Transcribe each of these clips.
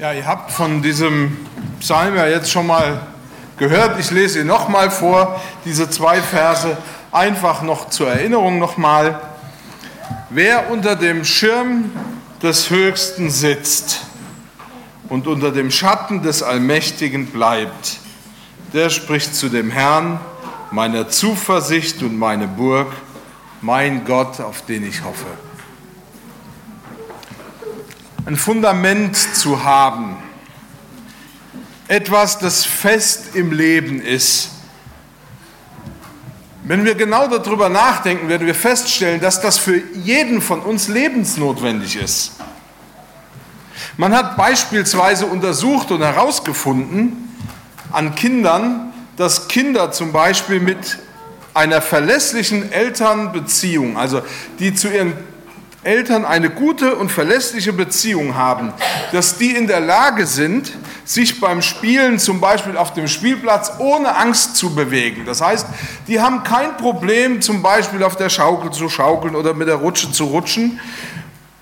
Ja, ihr habt von diesem Psalm ja jetzt schon mal gehört. Ich lese ihn noch mal vor, diese zwei Verse, einfach noch zur Erinnerung noch mal. Wer unter dem Schirm des Höchsten sitzt und unter dem Schatten des Allmächtigen bleibt, der spricht zu dem Herrn, meiner Zuversicht und meine Burg, mein Gott, auf den ich hoffe. Ein Fundament zu haben, etwas, das fest im Leben ist. Wenn wir genau darüber nachdenken, werden wir feststellen, dass das für jeden von uns lebensnotwendig ist. Man hat beispielsweise untersucht und herausgefunden an Kindern, dass Kinder zum Beispiel mit einer verlässlichen Elternbeziehung, also die zu ihren Eltern eine gute und verlässliche Beziehung haben, dass die in der Lage sind, sich beim Spielen zum Beispiel auf dem Spielplatz ohne Angst zu bewegen. Das heißt, die haben kein Problem, zum Beispiel auf der Schaukel zu schaukeln oder mit der Rutsche zu rutschen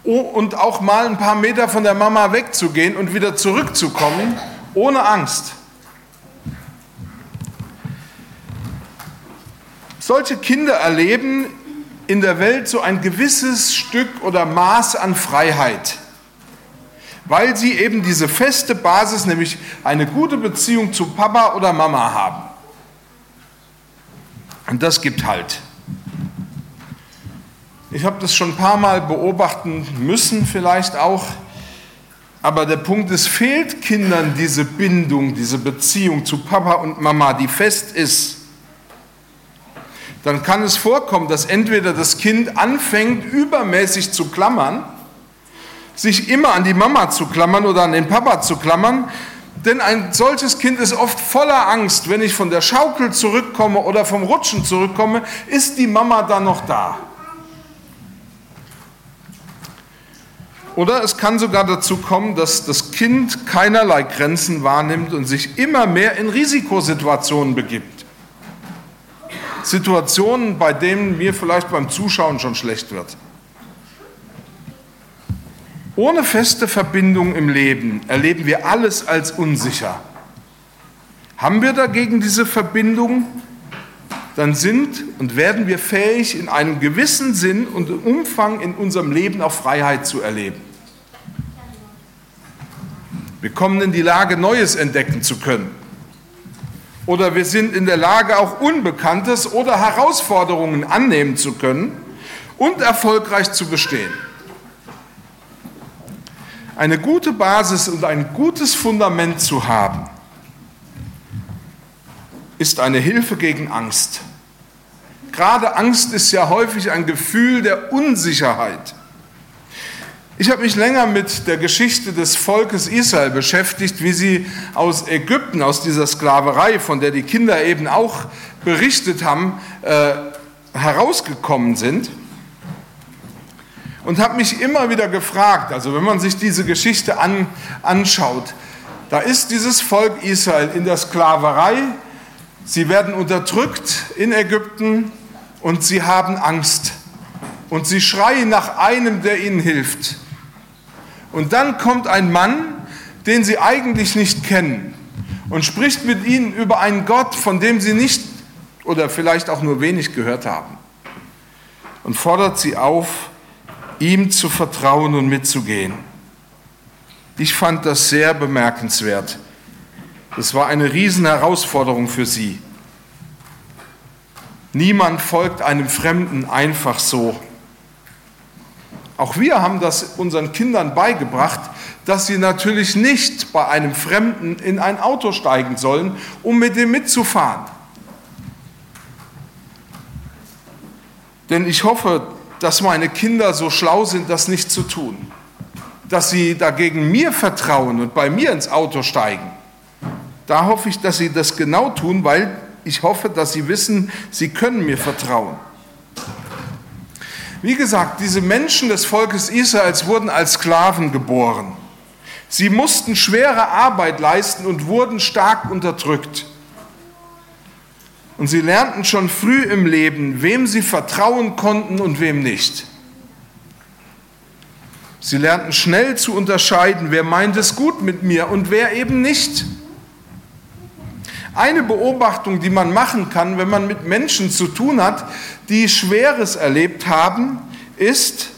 und auch mal ein paar Meter von der Mama wegzugehen und wieder zurückzukommen, ohne Angst. Solche Kinder erleben in der Welt so ein gewisses Stück oder Maß an Freiheit, weil sie eben diese feste Basis, nämlich eine gute Beziehung zu Papa oder Mama haben. Und das gibt Halt. Ich habe das schon ein paar Mal beobachten müssen, vielleicht auch, aber der Punkt ist, fehlt Kindern diese Bindung, diese Beziehung zu Papa und Mama, die fest ist, dann kann es vorkommen, dass entweder das Kind anfängt, übermäßig zu klammern, sich immer an die Mama zu klammern oder an den Papa zu klammern, denn ein solches Kind ist oft voller Angst. Wenn ich von der Schaukel zurückkomme oder vom Rutschen zurückkomme, ist die Mama dann noch da? Oder es kann sogar dazu kommen, dass das Kind keinerlei Grenzen wahrnimmt und sich immer mehr in Risikosituationen begibt. Situationen, bei denen mir vielleicht beim Zuschauen schon schlecht wird. Ohne feste Verbindung im Leben erleben wir alles als unsicher. Haben wir dagegen diese Verbindung, dann sind und werden wir fähig, in einem gewissen Sinn und Umfang in unserem Leben auch Freiheit zu erleben. Wir kommen in die Lage, Neues entdecken zu können. Oder wir sind in der Lage, auch Unbekanntes oder Herausforderungen annehmen zu können und erfolgreich zu bestehen. Eine gute Basis und ein gutes Fundament zu haben, ist eine Hilfe gegen Angst. Gerade Angst ist ja häufig ein Gefühl der Unsicherheit. Ich habe mich länger mit der Geschichte des Volkes Israel beschäftigt, wie sie aus Ägypten, aus dieser Sklaverei, von der die Kinder eben auch berichtet haben, herausgekommen sind. Und habe mich immer wieder gefragt, also wenn man sich diese Geschichte anschaut, da ist dieses Volk Israel in der Sklaverei, sie werden unterdrückt in Ägypten und sie haben Angst. Und sie schreien nach einem, der ihnen hilft. Und dann kommt ein Mann, den sie eigentlich nicht kennen, und spricht mit ihnen über einen Gott, von dem sie nicht oder vielleicht auch nur wenig gehört haben, und fordert sie auf, ihm zu vertrauen und mitzugehen. Ich fand das sehr bemerkenswert. Das war eine Riesenherausforderung für sie. Niemand folgt einem Fremden einfach so. Auch wir haben das unseren Kindern beigebracht, dass sie natürlich nicht bei einem Fremden in ein Auto steigen sollen, um mit dem mitzufahren. Denn ich hoffe, dass meine Kinder so schlau sind, das nicht zu tun. Dass sie dagegen mir vertrauen und bei mir ins Auto steigen. Da hoffe ich, dass sie das genau tun, weil ich hoffe, dass sie wissen, sie können mir vertrauen. Wie gesagt, diese Menschen des Volkes Israels wurden als Sklaven geboren. Sie mussten schwere Arbeit leisten und wurden stark unterdrückt. Und sie lernten schon früh im Leben, wem sie vertrauen konnten und wem nicht. Sie lernten schnell zu unterscheiden, wer meint es gut mit mir und wer eben nicht. Eine Beobachtung, die man machen kann, wenn man mit Menschen zu tun hat, die Schweres erlebt haben, ist,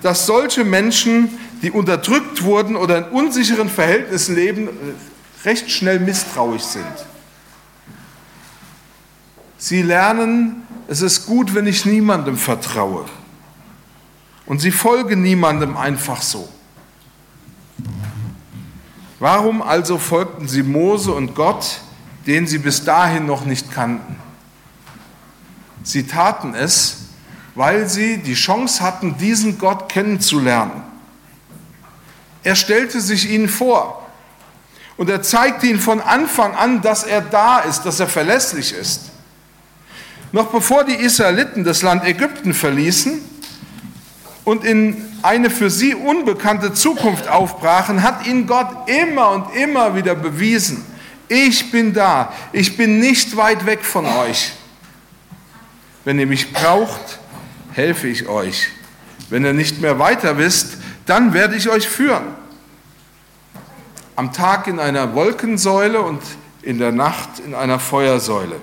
dass solche Menschen, die unterdrückt wurden oder in unsicheren Verhältnissen leben, recht schnell misstrauisch sind. Sie lernen, es ist gut, wenn ich niemandem vertraue. Und sie folgen niemandem einfach so. Warum also folgten sie Mose und Gott, den sie bis dahin noch nicht kannten? Sie taten es, weil sie die Chance hatten, diesen Gott kennenzulernen. Er stellte sich ihnen vor und er zeigte ihnen von Anfang an, dass er da ist, dass er verlässlich ist. Noch bevor die Israeliten das Land Ägypten verließen und in eine für sie unbekannte Zukunft aufbrachen, hat ihnen Gott immer und immer wieder bewiesen: Ich bin da, ich bin nicht weit weg von euch. Wenn ihr mich braucht, helfe ich euch. Wenn ihr nicht mehr weiter wisst, dann werde ich euch führen. Am Tag in einer Wolkensäule und in der Nacht in einer Feuersäule.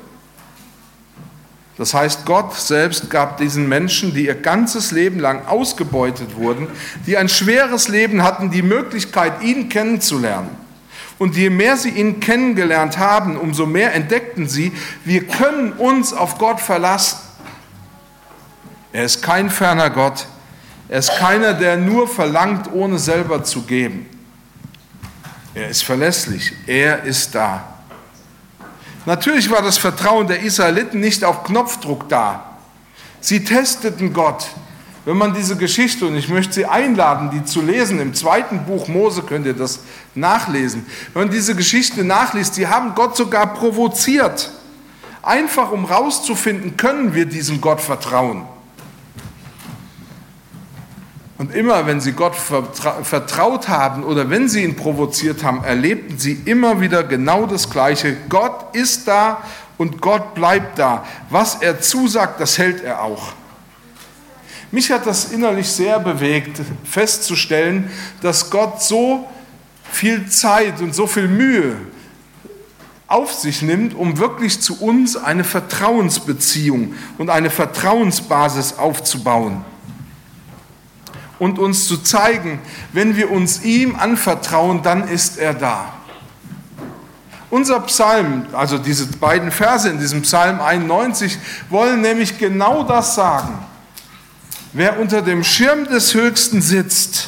Das heißt, Gott selbst gab diesen Menschen, die ihr ganzes Leben lang ausgebeutet wurden, die ein schweres Leben hatten, die Möglichkeit, ihn kennenzulernen. Und je mehr sie ihn kennengelernt haben, umso mehr entdeckten sie, wir können uns auf Gott verlassen. Er ist kein ferner Gott. Er ist keiner, der nur verlangt, ohne selber zu geben. Er ist verlässlich. Er ist da. Natürlich war das Vertrauen der Israeliten nicht auf Knopfdruck da. Sie testeten Gott. Wenn man diese Geschichte, und ich möchte Sie einladen, die zu lesen, im 2. Buch Mose könnt ihr das nachlesen. Wenn man diese Geschichte nachliest, die haben Gott sogar provoziert. Einfach um rauszufinden, können wir diesem Gott vertrauen. Und immer, wenn sie Gott vertraut haben oder wenn sie ihn provoziert haben, erlebten sie immer wieder genau das Gleiche. Gott ist da und Gott bleibt da. Was er zusagt, das hält er auch. Mich hat das innerlich sehr bewegt, festzustellen, dass Gott so viel Zeit und so viel Mühe auf sich nimmt, um wirklich zu uns eine Vertrauensbeziehung und eine Vertrauensbasis aufzubauen. Und uns zu zeigen, wenn wir uns ihm anvertrauen, dann ist er da. Unser Psalm, also diese beiden Verse in diesem Psalm 91, wollen nämlich genau das sagen. Wer unter dem Schirm des Höchsten sitzt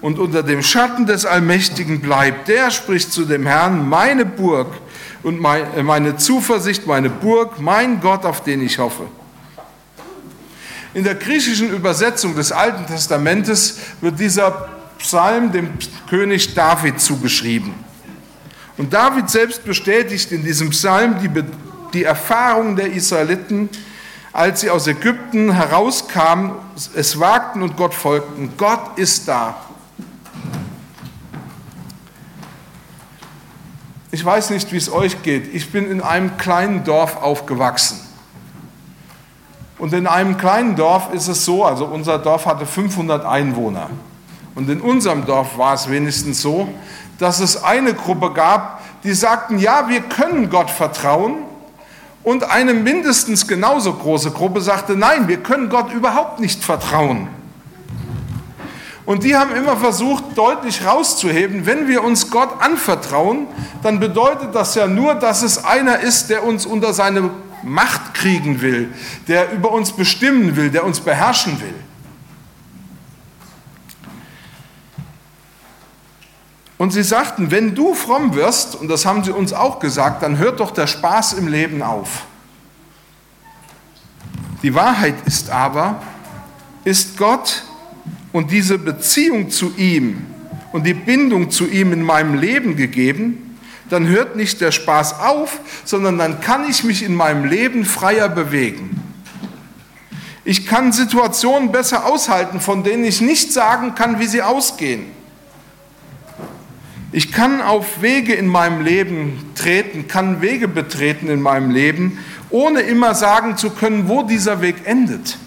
und unter dem Schatten des Allmächtigen bleibt, der spricht zu dem Herrn, meine Burg und meine Zuversicht, meine Burg, mein Gott, auf den ich hoffe. In der griechischen Übersetzung des Alten Testamentes wird dieser Psalm dem König David zugeschrieben. Und David selbst bestätigt in diesem Psalm die Erfahrung der Israeliten, als sie aus Ägypten herauskamen, es wagten und Gott folgten. Gott ist da. Ich weiß nicht, wie es euch geht. Ich bin in einem kleinen Dorf aufgewachsen. Und in einem kleinen Dorf ist es so, also unser Dorf hatte 500 Einwohner. Und in unserem Dorf war es wenigstens so, dass es eine Gruppe gab, die sagten, ja, wir können Gott vertrauen. Und eine mindestens genauso große Gruppe sagte, nein, wir können Gott überhaupt nicht vertrauen. Und die haben immer versucht, deutlich rauszuheben, wenn wir uns Gott anvertrauen, dann bedeutet das ja nur, dass es einer ist, der uns unter seine Macht kriegen will, der über uns bestimmen will, der uns beherrschen will. Und sie sagten, wenn du fromm wirst, und das haben sie uns auch gesagt, dann hört doch der Spaß im Leben auf. Die Wahrheit ist aber, ist Gott und diese Beziehung zu ihm und die Bindung zu ihm in meinem Leben gegeben, dann hört nicht der Spaß auf, sondern dann kann ich mich in meinem Leben freier bewegen. Ich kann Situationen besser aushalten, von denen ich nicht sagen kann, wie sie ausgehen. Ich kann auf Wege in meinem Leben treten, kann Wege betreten in meinem Leben, ohne immer sagen zu können, wo dieser Weg endet.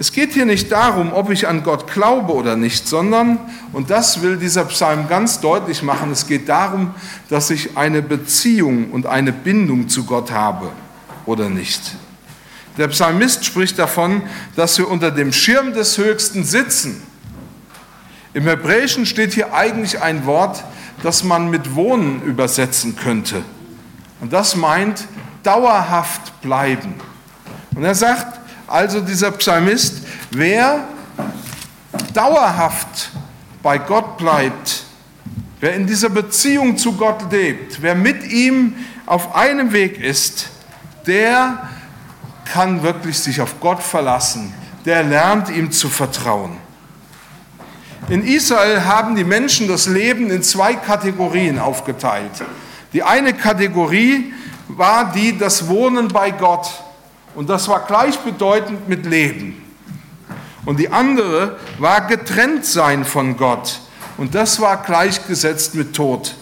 Es geht hier nicht darum, ob ich an Gott glaube oder nicht, sondern, und das will dieser Psalm ganz deutlich machen, es geht darum, dass ich eine Beziehung und eine Bindung zu Gott habe oder nicht. Der Psalmist spricht davon, dass wir unter dem Schirm des Höchsten sitzen. Im Hebräischen steht hier eigentlich ein Wort, das man mit wohnen übersetzen könnte. Und das meint dauerhaft bleiben. Und er sagt, also dieser Psalmist, wer dauerhaft bei Gott bleibt, wer in dieser Beziehung zu Gott lebt, wer mit ihm auf einem Weg ist, der kann wirklich sich auf Gott verlassen, der lernt ihm zu vertrauen. In Israel haben die Menschen das Leben in 2 Kategorien aufgeteilt. Die eine Kategorie war die, das Wohnen bei Gott. Und das war gleichbedeutend mit Leben. Und die andere war getrennt sein von Gott. Und das war gleichgesetzt mit Tod.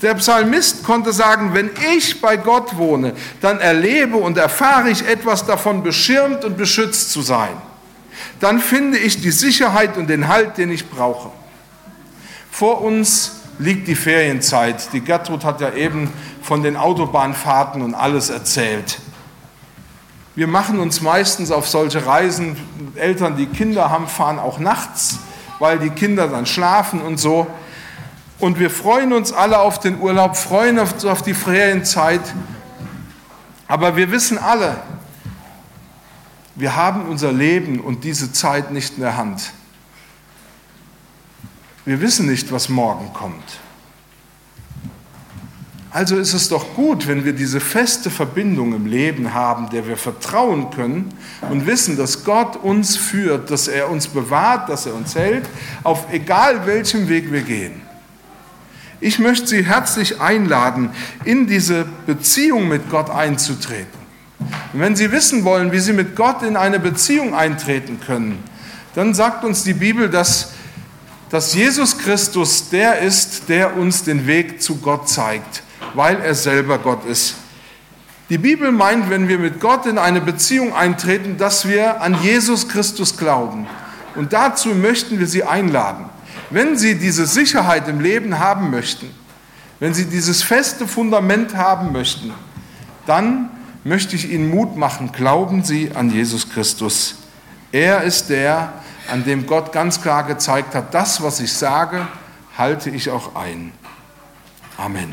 Der Psalmist konnte sagen, wenn ich bei Gott wohne, dann erlebe und erfahre ich etwas davon, beschirmt und beschützt zu sein. Dann finde ich die Sicherheit und den Halt, den ich brauche. Vor uns liegt die Ferienzeit. Die Gertrud hat ja eben von den Autobahnfahrten und alles erzählt. Wir machen uns meistens auf solche Reisen, Eltern, die Kinder haben, fahren auch nachts, weil die Kinder dann schlafen und so. Und wir freuen uns alle auf den Urlaub, freuen uns auf die Ferienzeit. Aber wir wissen alle, wir haben unser Leben und diese Zeit nicht in der Hand. Wir wissen nicht, was morgen kommt. Also ist es doch gut, wenn wir diese feste Verbindung im Leben haben, der wir vertrauen können und wissen, dass Gott uns führt, dass er uns bewahrt, dass er uns hält, auf egal welchem Weg wir gehen. Ich möchte Sie herzlich einladen, in diese Beziehung mit Gott einzutreten. Und wenn Sie wissen wollen, wie Sie mit Gott in eine Beziehung eintreten können, dann sagt uns die Bibel, dass Jesus Christus der ist, der uns den Weg zu Gott zeigt, weil er selber Gott ist. Die Bibel meint, wenn wir mit Gott in eine Beziehung eintreten, dass wir an Jesus Christus glauben. Und dazu möchten wir Sie einladen. Wenn Sie diese Sicherheit im Leben haben möchten, wenn Sie dieses feste Fundament haben möchten, dann möchte ich Ihnen Mut machen, glauben Sie an Jesus Christus. Er ist der, an dem Gott ganz klar gezeigt hat, das, was ich sage, halte ich auch ein. Amen.